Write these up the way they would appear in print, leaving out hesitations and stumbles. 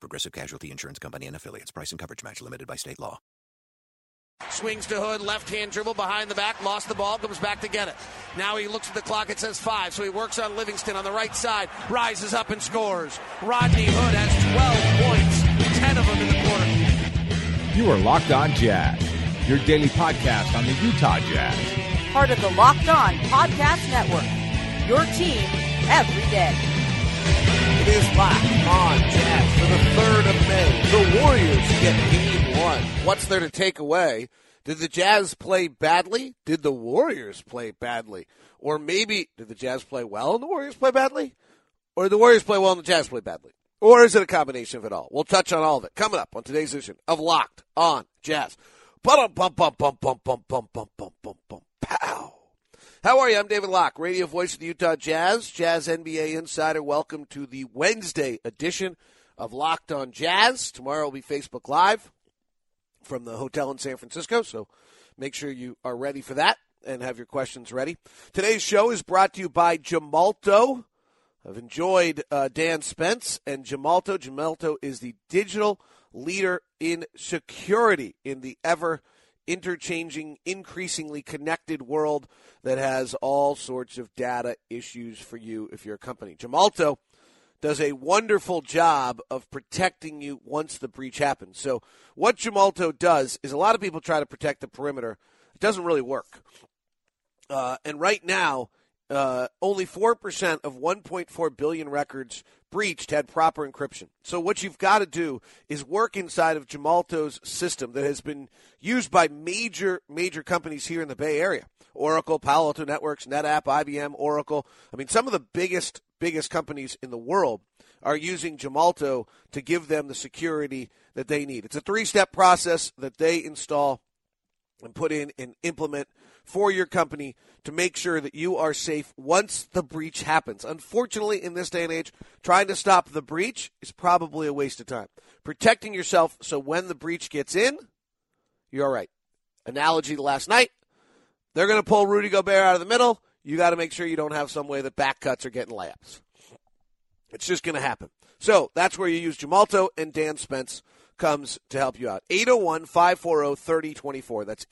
Progressive Casualty Insurance Company and Affiliates. Price and coverage match limited by state law. Swings to Hood, left-hand dribble behind the back, lost the ball, comes back to get it. Now he looks at the clock, it says 5, so he works on Livingston on the right side, rises up and scores. Rodney Hood has 12 points, 10 of them in the quarter. You are Locked On Jazz, your daily podcast on the Utah Jazz. Part of the Locked On Podcast Network, your team every day. It is Locked On Jazz for the 3rd of May. The Warriors get Game 1. What's there to take away? Did the Jazz play badly? Did the Warriors play badly? Or maybe, did the Jazz play well and the Warriors play badly? Or did the Warriors play well and the Jazz play badly? Or is it a combination of it all? We'll touch on all of it coming up on today's edition of Locked On Jazz. Pow! How are you? I'm David Locke, radio voice of the Utah Jazz, Jazz NBA insider. Welcome to the Wednesday edition of Locked On Jazz. Tomorrow will be Facebook Live from the hotel in San Francisco, so make sure you are ready for that and have your questions ready. Today's show is brought to you by Gemalto. I've enjoyed Dan Spence and Gemalto. Gemalto is the digital leader in security in the ever interchanging, increasingly connected world that has all sorts of data issues for you if you're a company. Gemalto does a wonderful job of protecting you once the breach happens. So what Gemalto does is a lot of people try to protect the perimeter. It doesn't really work. And right now, only 4% of 1.4 billion records breached had proper encryption. So what you've got to do is work inside of Gemalto's system that has been used by major companies here in the Bay Area. Oracle, Palo Alto Networks, NetApp, IBM, Oracle. I mean, some of the biggest companies in the world are using Gemalto to give them the security that they need. It's a 3-step process that they install and put in and implement for your company to make sure that you are safe once the breach happens. Unfortunately, in this day and age, trying to stop the breach is probably a waste of time. Protecting yourself so when the breach gets in, you're all right. Analogy to last night, they're going to pull Rudy Gobert out of the middle. You got to make sure you don't have some way that back cuts are getting layups. It's just going to happen. So that's where you use Gemalto, and Dan Spence comes to help you out. 801-540-3024. That's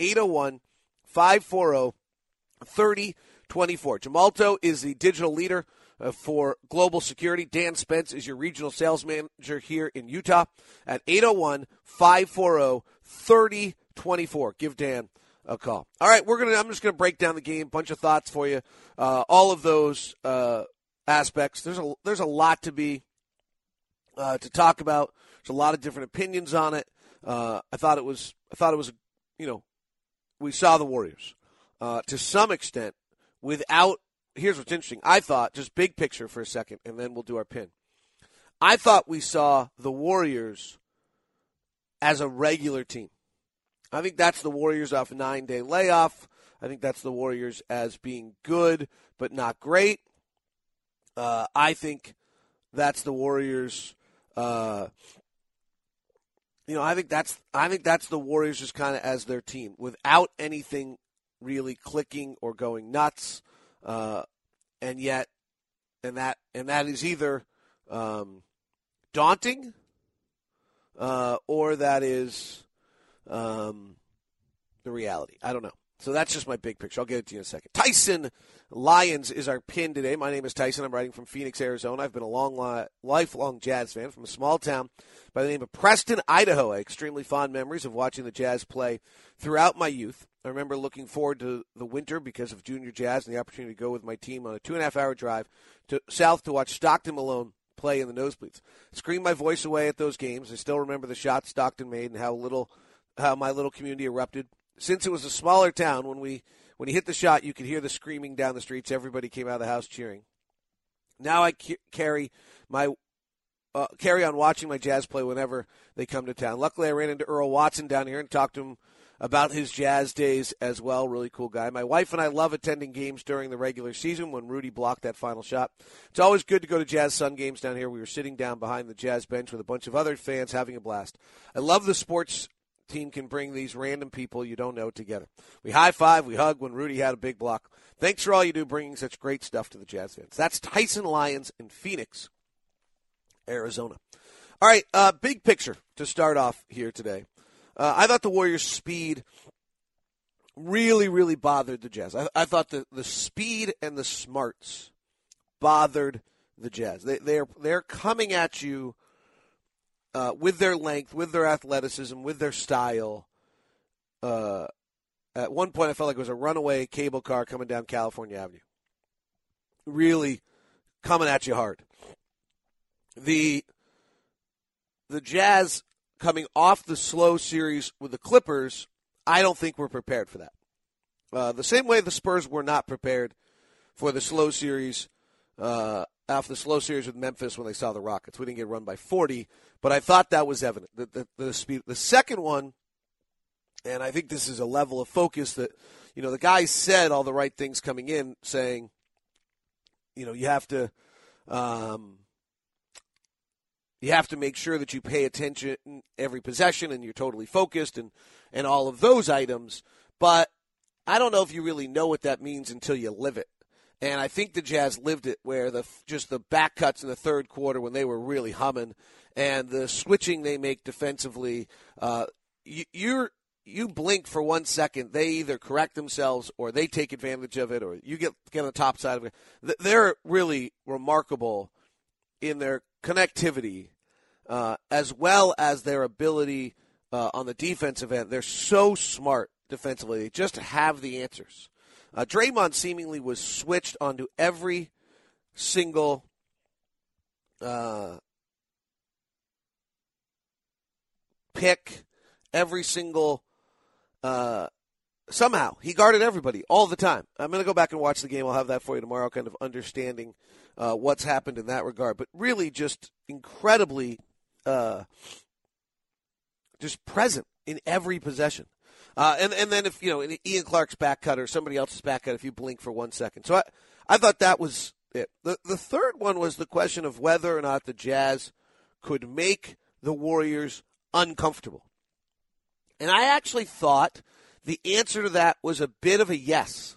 801-540-3024. Gemalto is the digital leader for global security. Dan Spence is your regional sales manager here in Utah at 801-540-3024. Give Dan a call. All right, I'm just going to break down the game, bunch of thoughts for you. All of those aspects. There's a lot to talk about. There's a lot of different opinions on it. I thought it was, you know, we saw the Warriors to some extent without. Here's what's interesting. I thought, just big picture for a second, and then we'll do our pin. I thought we saw the Warriors as a regular team. I think that's the Warriors off a 9-day layoff. I think that's the Warriors as being good but not great. I think that's the Warriors. I think that's the Warriors just kind of as their team without anything really clicking or going nuts, and that is either daunting or that is the reality. I don't know. So that's just my big picture. I'll get it to you in a second. Tyson Lyons is our pin today. My name is Tyson. I'm writing from Phoenix, Arizona. I've been a lifelong Jazz fan from a small town by the name of Preston, Idaho. I have extremely fond memories of watching the Jazz play throughout my youth. I remember looking forward to the winter because of junior Jazz and the opportunity to go with my team on a 2.5-hour drive south to watch Stockton Malone play in the nosebleeds. I screamed my voice away at those games. I still remember the shots Stockton made and how my little community erupted. Since it was a smaller town, when he hit the shot, you could hear the screaming down the streets. Everybody came out of the house cheering. Now I carry my carry on watching my Jazz play whenever they come to town. Luckily, I ran into Earl Watson down here and talked to him about his Jazz days as well. Really cool guy. My wife and I love attending games during the regular season when Rudy blocked that final shot. It's always good to go to Jazz Sun games down here. We were sitting down behind the Jazz bench with a bunch of other fans having a blast. I love the sports team can bring these random people you don't know together. We high-five, we hug when Rudy had a big block. Thanks for all you do bringing such great stuff to the Jazz fans. That's Tyson Lyons in Phoenix, Arizona. All right, big picture to start off here today. I thought the Warriors' speed really, really bothered the Jazz. I thought the speed and the smarts bothered the Jazz. They're coming at you with their length, with their athleticism, with their style. At one point, I felt like it was a runaway cable car coming down California Avenue. Really coming at you hard. The Jazz, coming off the slow series with the Clippers, I don't think we're prepared for that. The same way the Spurs were not prepared for the slow series after the slow series with Memphis when they saw the Rockets. We didn't get run by 40, but I thought that was evident. The speed. The second one, and I think this is a level of focus that, you know, the guy said all the right things coming in, saying, you know, you have to make sure that you pay attention every possession and you're totally focused and all of those items. But I don't know if you really know what that means until you live it. And I think the Jazz lived it, where the back cuts in the third quarter when they were really humming and the switching they make defensively, you blink for 1 second, they either correct themselves or they take advantage of it or you get on the top side of it. They're really remarkable in their connectivity, as well as their ability on the defensive end. They're so smart defensively. They just have the answers. Draymond seemingly was switched onto every single pick, every single somehow. He guarded everybody all the time. I'm going to go back and watch the game. I'll have that for you tomorrow, kind of understanding what's happened in that regard. But really just incredibly just present in every possession. And then if, you know, Ian Clark's back cut or somebody else's back cut, if you blink for 1 second. So I thought that was it. The third one was the question of whether or not the Jazz could make the Warriors uncomfortable. And I actually thought the answer to that was a bit of a yes.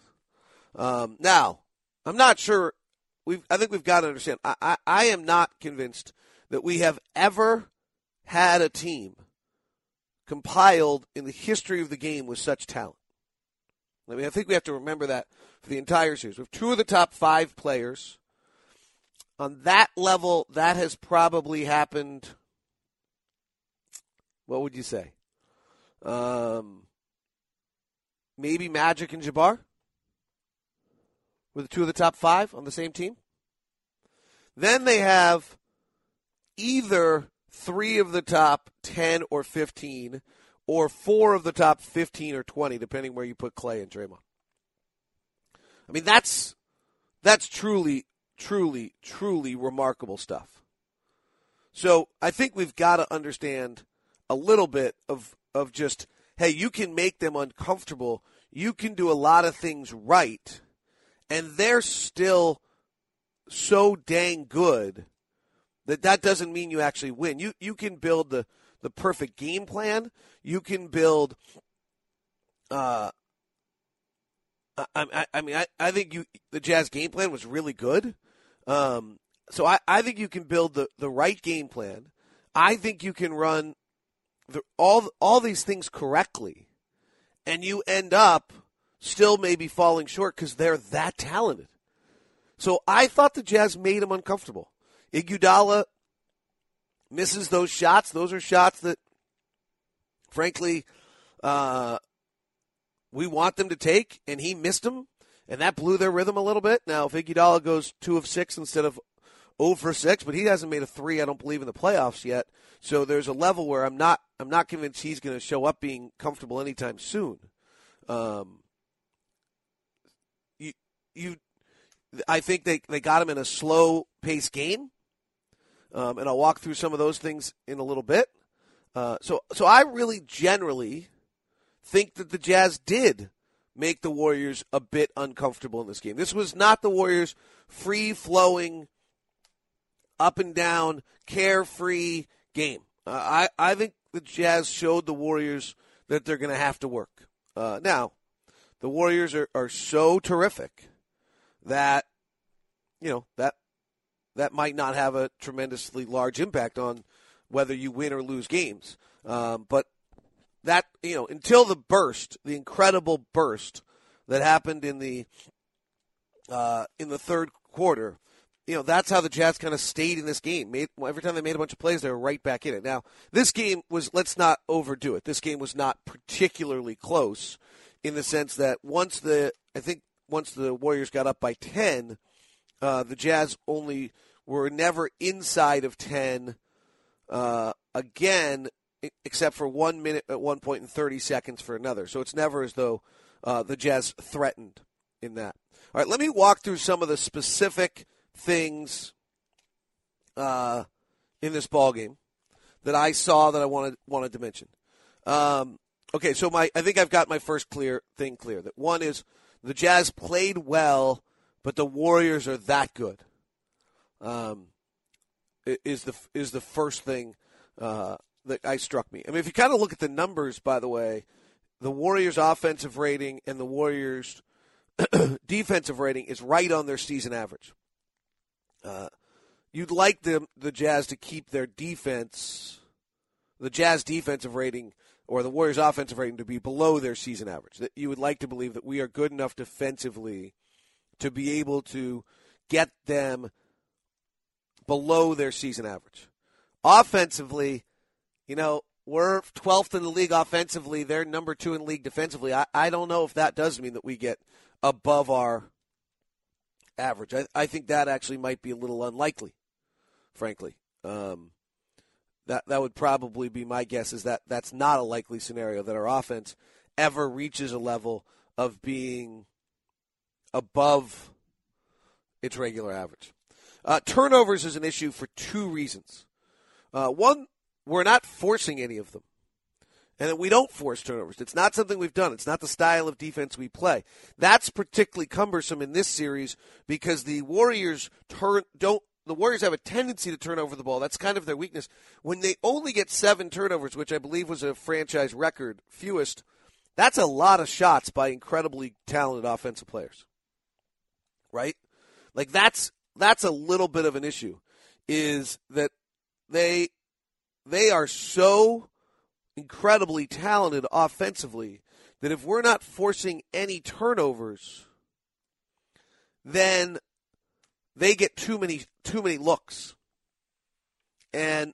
Now, I'm not sure. I think we've got to understand. I am not convinced that we have ever had a team compiled in the history of the game with such talent. I mean, I think we have to remember that for the entire series. We have two of the top five players. On that level, that has probably happened, what would you say? Maybe Magic and Jabbar were the two of the top five on the same team. Then they have either three of the top 10 or 15 or four of the top 15 or 20, depending where you put Clay and Draymond. I mean, that's truly, truly, truly remarkable stuff. So I think we've got to understand a little bit of just, hey, you can make them uncomfortable. You can do a lot of things right, and they're still so dang good that doesn't mean you actually win. You can build the perfect game plan. You can build I think the Jazz game plan was really good. So I think you can build the right game plan. I think you can run all these things correctly, and you end up still maybe falling short because they're that talented. So I thought the Jazz made them uncomfortable. Iguodala misses those shots. Those are shots that, frankly, we want them to take, and he missed them, and that blew their rhythm a little bit. Now, if Iguodala goes 2 of 6 instead of 0 for 6, but he hasn't made a 3, I don't believe, in the playoffs yet. So there's a level where I'm not convinced he's going to show up being comfortable anytime soon. I think they got him in a slow-paced game. And I'll walk through some of those things in a little bit. So I really generally think that the Jazz did make the Warriors a bit uncomfortable in this game. This was not the Warriors' free-flowing, up-and-down, carefree game. I think the Jazz showed the Warriors that they're going to have to work. Now, the Warriors are so terrific that, you know, that might not have a tremendously large impact on whether you win or lose games. But that, you know, until the burst, the incredible burst that happened in the third quarter, you know, that's how the Jazz kind of stayed in this game. Every time they made a bunch of plays, they were right back in it. Now, this game was, let's not overdo it. This game was not particularly close in the sense that once the Warriors got up by 10, the Jazz only were never inside of 10 again, except for 1 minute at one point and 30 seconds for another. So it's never as though the Jazz threatened in that. All right, let me walk through some of the specific things in this ballgame that I saw that I wanted to mention. Okay, so I think I've got my first clear. That one is the Jazz played well, but the Warriors are that good. Is the first thing that struck me. I mean, if you kind of look at the numbers, by the way, the Warriors' offensive rating and the Warriors' defensive rating is right on their season average. You'd like the Jazz to keep their defense, the Jazz defensive rating or the Warriors' offensive rating to be below their season average. You would like to believe that we are good enough defensively to be able to get them below their season average. Offensively, you know, we're 12th in the league offensively. They're number 2 in the league defensively. I don't know if that does mean that we get above our average. I think that actually might be a little unlikely, frankly. That would probably be my guess, is that that's not a likely scenario, that our offense ever reaches a level of being above its regular average. Turnovers is an issue for two reasons. One, we're not forcing any of them. And we don't force turnovers. It's not something we've done. It's not the style of defense we play. That's particularly cumbersome in this series because the Warriors the Warriors have a tendency to turn over the ball. That's kind of their weakness. When they only get 7 turnovers, which I believe was a franchise record, fewest, that's a lot of shots by incredibly talented offensive players. Right? Like that's a little bit of an issue, is that they are so incredibly talented offensively that if we're not forcing any turnovers, then they get too many looks. And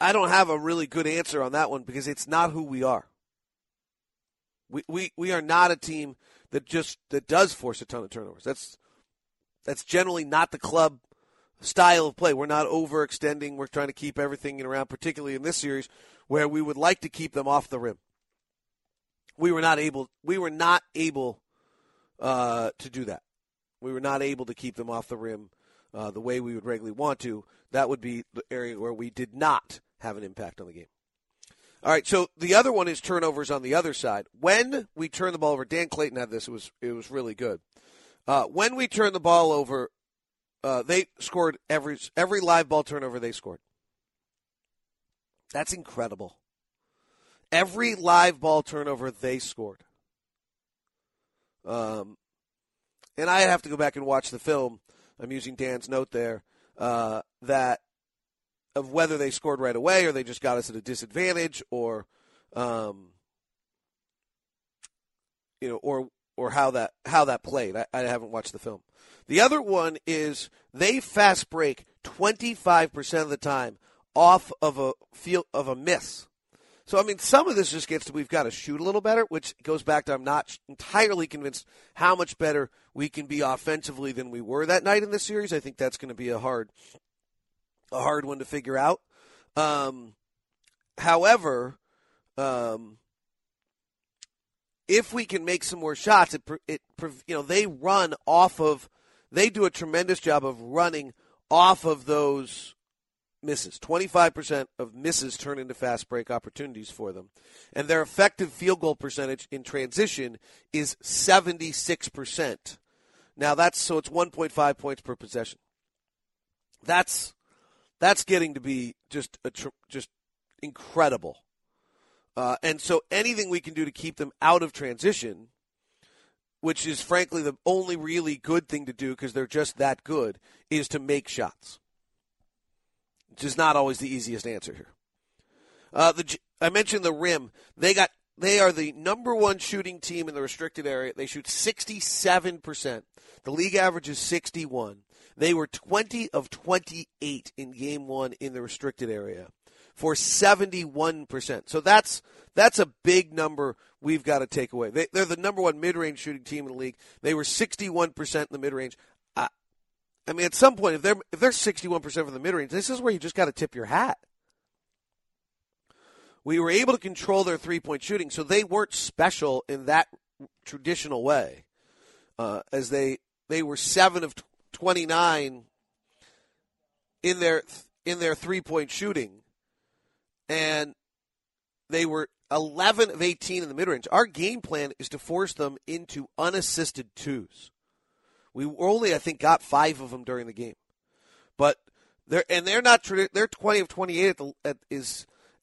I don't have a really good answer on that one because it's not who we are. We are not a team that does force a ton of turnovers. That's generally not the club style of play. We're not overextending. We're trying to keep everything in around, particularly in this series, where we would like to keep them off the rim. We were not able to do that. We were not able to keep them off the rim the way we would regularly want to. That would be the area where we did not have an impact on the game. All right, so the other one is turnovers on the other side. When we turn the ball over, Dan Clayton had this. It was really good. When we turn the ball over, they scored every live ball turnover they scored. That's incredible. Every live ball turnover they scored. And I have to go back and watch the film. I'm using Dan's note there that of whether they scored right away or they just got us at a disadvantage or, you know, or how that played. I haven't watched the film. The other one is they fast break 25% of the time off of a miss. So, I mean, some of this just gets to we've got to shoot a little better, which goes back to I'm not entirely convinced how much better we can be offensively than we were that night in this series. I think that's going to be a hard one to figure out. However, if we can make some more shots, they do a tremendous job of running off of those misses. 25% of misses turn into fast break opportunities for them. And their effective field goal percentage in transition is 76%. Now that's, so it's 1.5 points per possession. That's getting to be just incredible. And so anything we can do to keep them out of transition, which is frankly the only really good thing to do because they're just that good, is to make shots. Which is not always the easiest answer here. I mentioned the rim. They are the number one shooting team in the restricted area. They shoot 67%. The league average is 61%. They were 20 of 28 in Game 1 in the restricted area for 71%. So that's a big number we've got to take away. They're the number one mid-range shooting team in the league. They were 61% in the mid-range. I mean, at some point, if they're 61% from the mid-range, this is where you just got to tip your hat. We were able to control their three-point shooting, so they weren't special in that traditional way, as they were 7 of 29 in their three-point shooting, and they were 11 of 18 in the mid-range. Our game plan is to force them into unassisted twos. We only, I think, got 5 of them during the game, but they're 20 of 28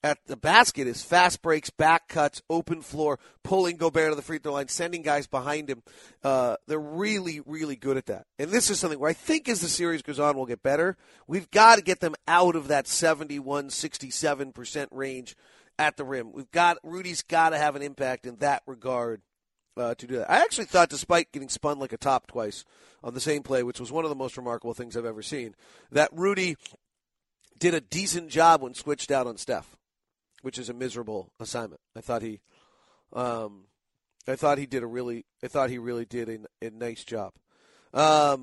at the basket is fast breaks, back cuts, open floor, pulling Gobert to the free throw line, sending guys behind him. They're really, really good at that. And this is something where I think as the series goes on, we'll get better. We've got to get them out of that 71, 67% range at the rim. Rudy's got to have an impact in that regard to do that. I actually thought, despite getting spun like a top twice on the same play, which was one of the most remarkable things I've ever seen, that Rudy did a decent job when switched out on Steph, which is a miserable assignment. I thought he really did a nice job. I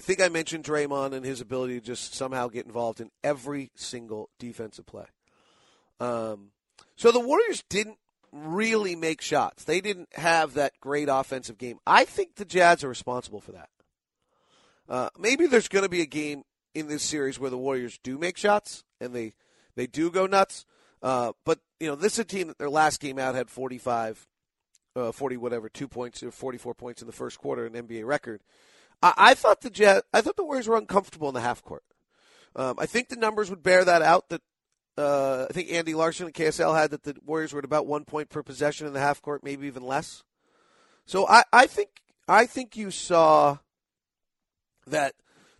think I mentioned Draymond and his ability to just somehow get involved in every single defensive play. So the Warriors didn't really make shots. They didn't have that great offensive game. I think the Jazz are responsible for that. Maybe there's going to be a game in this series where the Warriors do make shots and they do go nuts. But, you know, this is a team that their last game out had 44 points in the first quarter, an NBA record. I thought the Warriors were uncomfortable in the half court. I think the numbers would bear that out. I think Andy Larson and KSL had that the Warriors were at about 1 point per possession in the half court, maybe even less. So I think you saw that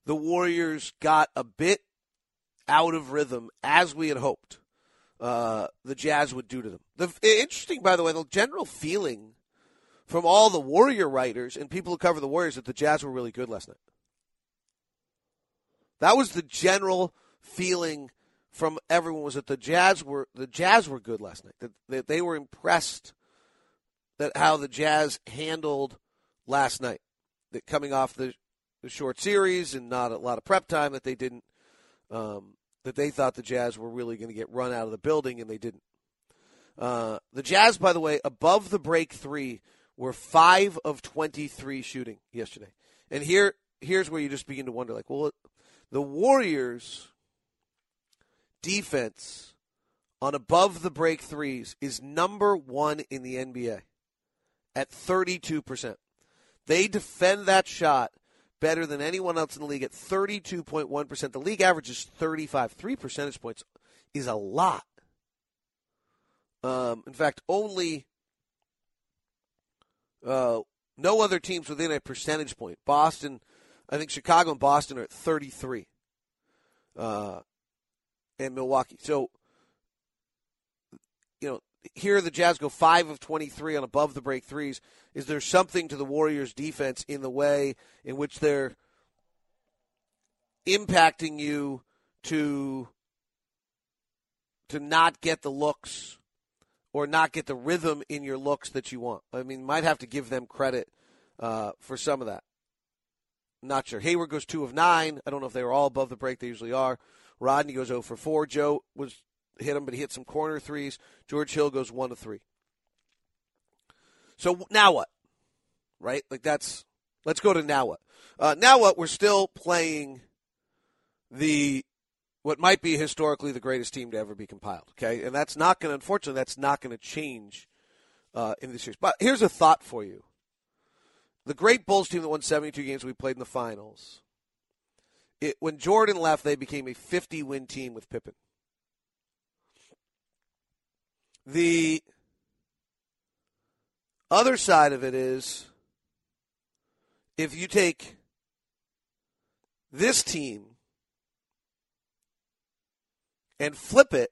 the Warriors got a bit out of rhythm, as we had hoped the Jazz would do to them. Interesting, by the way, the general feeling from all the Warrior writers and people who cover the Warriors that the Jazz were really good last night. That was the general feeling from everyone, was that the Jazz were good last night. That they were impressed that how the Jazz handled last night. That coming off the short series and not a lot of prep time, that they didn't. That they thought the Jazz were really going to get run out of the building, and they didn't. The Jazz, by the way, above the break three, were 5 of 23 shooting yesterday. And here's where you just begin to wonder, like, well, the Warriors' defense on above the break threes is number one in the NBA at 32%. They defend that shot better than anyone else in the league at 32.1%. The league average is 35. 3 percentage points is a lot. In fact, only no other teams within a percentage point. Boston, I think Chicago and Boston are at 33. And Milwaukee. So, you know, here the Jazz go 5 of 23 on above the break threes. Is there something to the Warriors' defense in the way in which they're impacting you to not get the looks or not get the rhythm in your looks that you want? I mean, might have to give them credit for some of that. Not sure. Hayward goes 2 of 9. I don't know if they were all above the break. They usually are. Rodney goes 0 for 4. Joe hit him, but he hit some corner threes. George Hill goes 1 of 3. So now what? Right? Like that's Let's go to now what. Now what, we're still playing the what might be historically the greatest team to ever be compiled, okay? And that's not going to, unfortunately, that's not going to change in this year. But here's a thought for you. The great Bulls team that won 72 games we played in the finals, when Jordan left, they became a 50-win team with Pippen. The other side of it is, if you take this team and flip it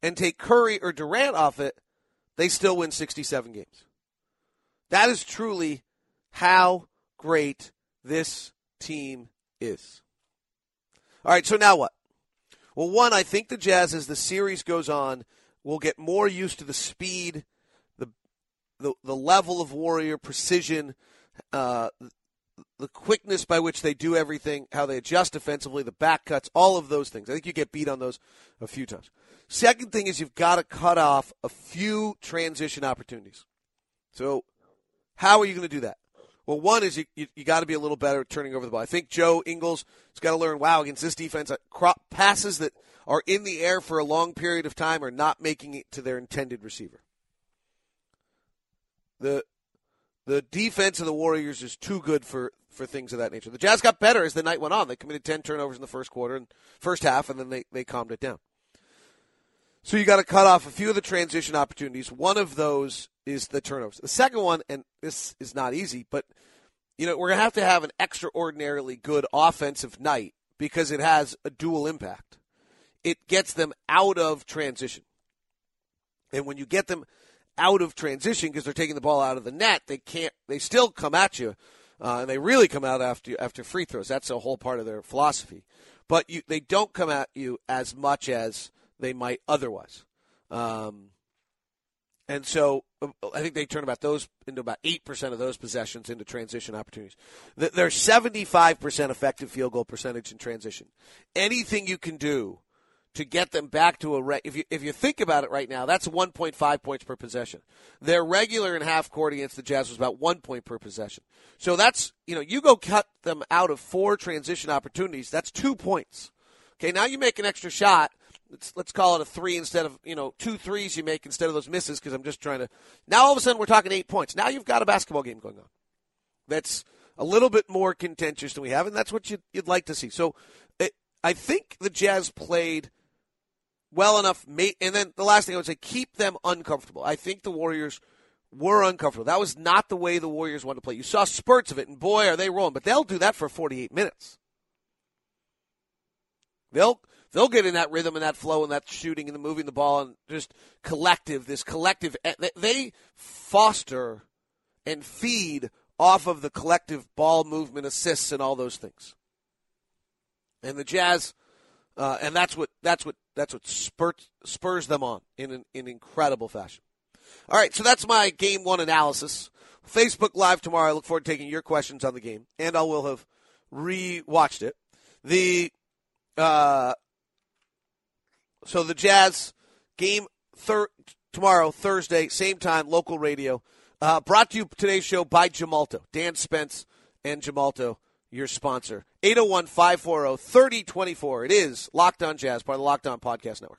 and take Curry or Durant off it, they still win 67 games. That is truly how great this team is. All right, so now what? Well, one, I think the Jazz, as the series goes on, will get more used to the speed, the level of Warrior precision, the quickness by which they do everything, how they adjust defensively, the back cuts, all of those things. I think you get beat on those a few times. Second thing is you've got to cut off a few transition opportunities. So how are you going to do that? Well, one is you got to be a little better at turning over the ball. I think Joe Ingles has got to learn, wow, against this defense, passes that are in the air for a long period of time are not making it to their intended receiver. The defense of the Warriors is too good for things of that nature. The Jazz got better as the night went on. They committed 10 turnovers in the first quarter and first half, and then they calmed it down. So you got to cut off a few of the transition opportunities. One of those is the turnovers. The second one, and this is not easy, but you know we're going to have an extraordinarily good offensive night because it has a dual impact. It gets them out of transition. And when you get them out of transition because they're taking the ball out of the net, they still come at you, and they really come out after free throws. That's a whole part of their philosophy. But they don't come at you as much as they might otherwise. And so I think they turn about 8% of those possessions into transition opportunities. They're 75% effective field goal percentage in transition. Anything you can do to get them back to if you think about it right now, that's 1.5 points per possession. Their regular and half court against the Jazz was about 1 point per possession. So that's, you go cut them out of four transition opportunities, that's 2 points. Okay, now you make an extra shot. Let's call it a three instead of, 2 threes you make instead of those misses because I'm just trying to. Now all of a sudden we're talking 8 points. Now you've got a basketball game going on. That's a little bit more contentious than we have, and that's what you'd like to see. So I think the Jazz played well enough. And then the last thing I would say, keep them uncomfortable. I think the Warriors were uncomfortable. That was not the way the Warriors wanted to play. You saw spurts of it, and boy, are they rolling. But they'll do that for 48 minutes. They'll get in that rhythm and that flow and that shooting and the moving the ball and just this collective. They foster and feed off of the collective ball movement, assists, and all those things. And the Jazz, and that's what spurs them on in an incredible fashion. All right, so that's my Game 1 analysis. Facebook Live tomorrow. I look forward to taking your questions on the game, and I will have re-watched it. So the Jazz game tomorrow, Thursday, same time, local radio. Brought to you today's show by Gemalto. Dan Spence and Gemalto, your sponsor. 801-540-3024. It is Locked On Jazz, part of the Locked On Podcast Network.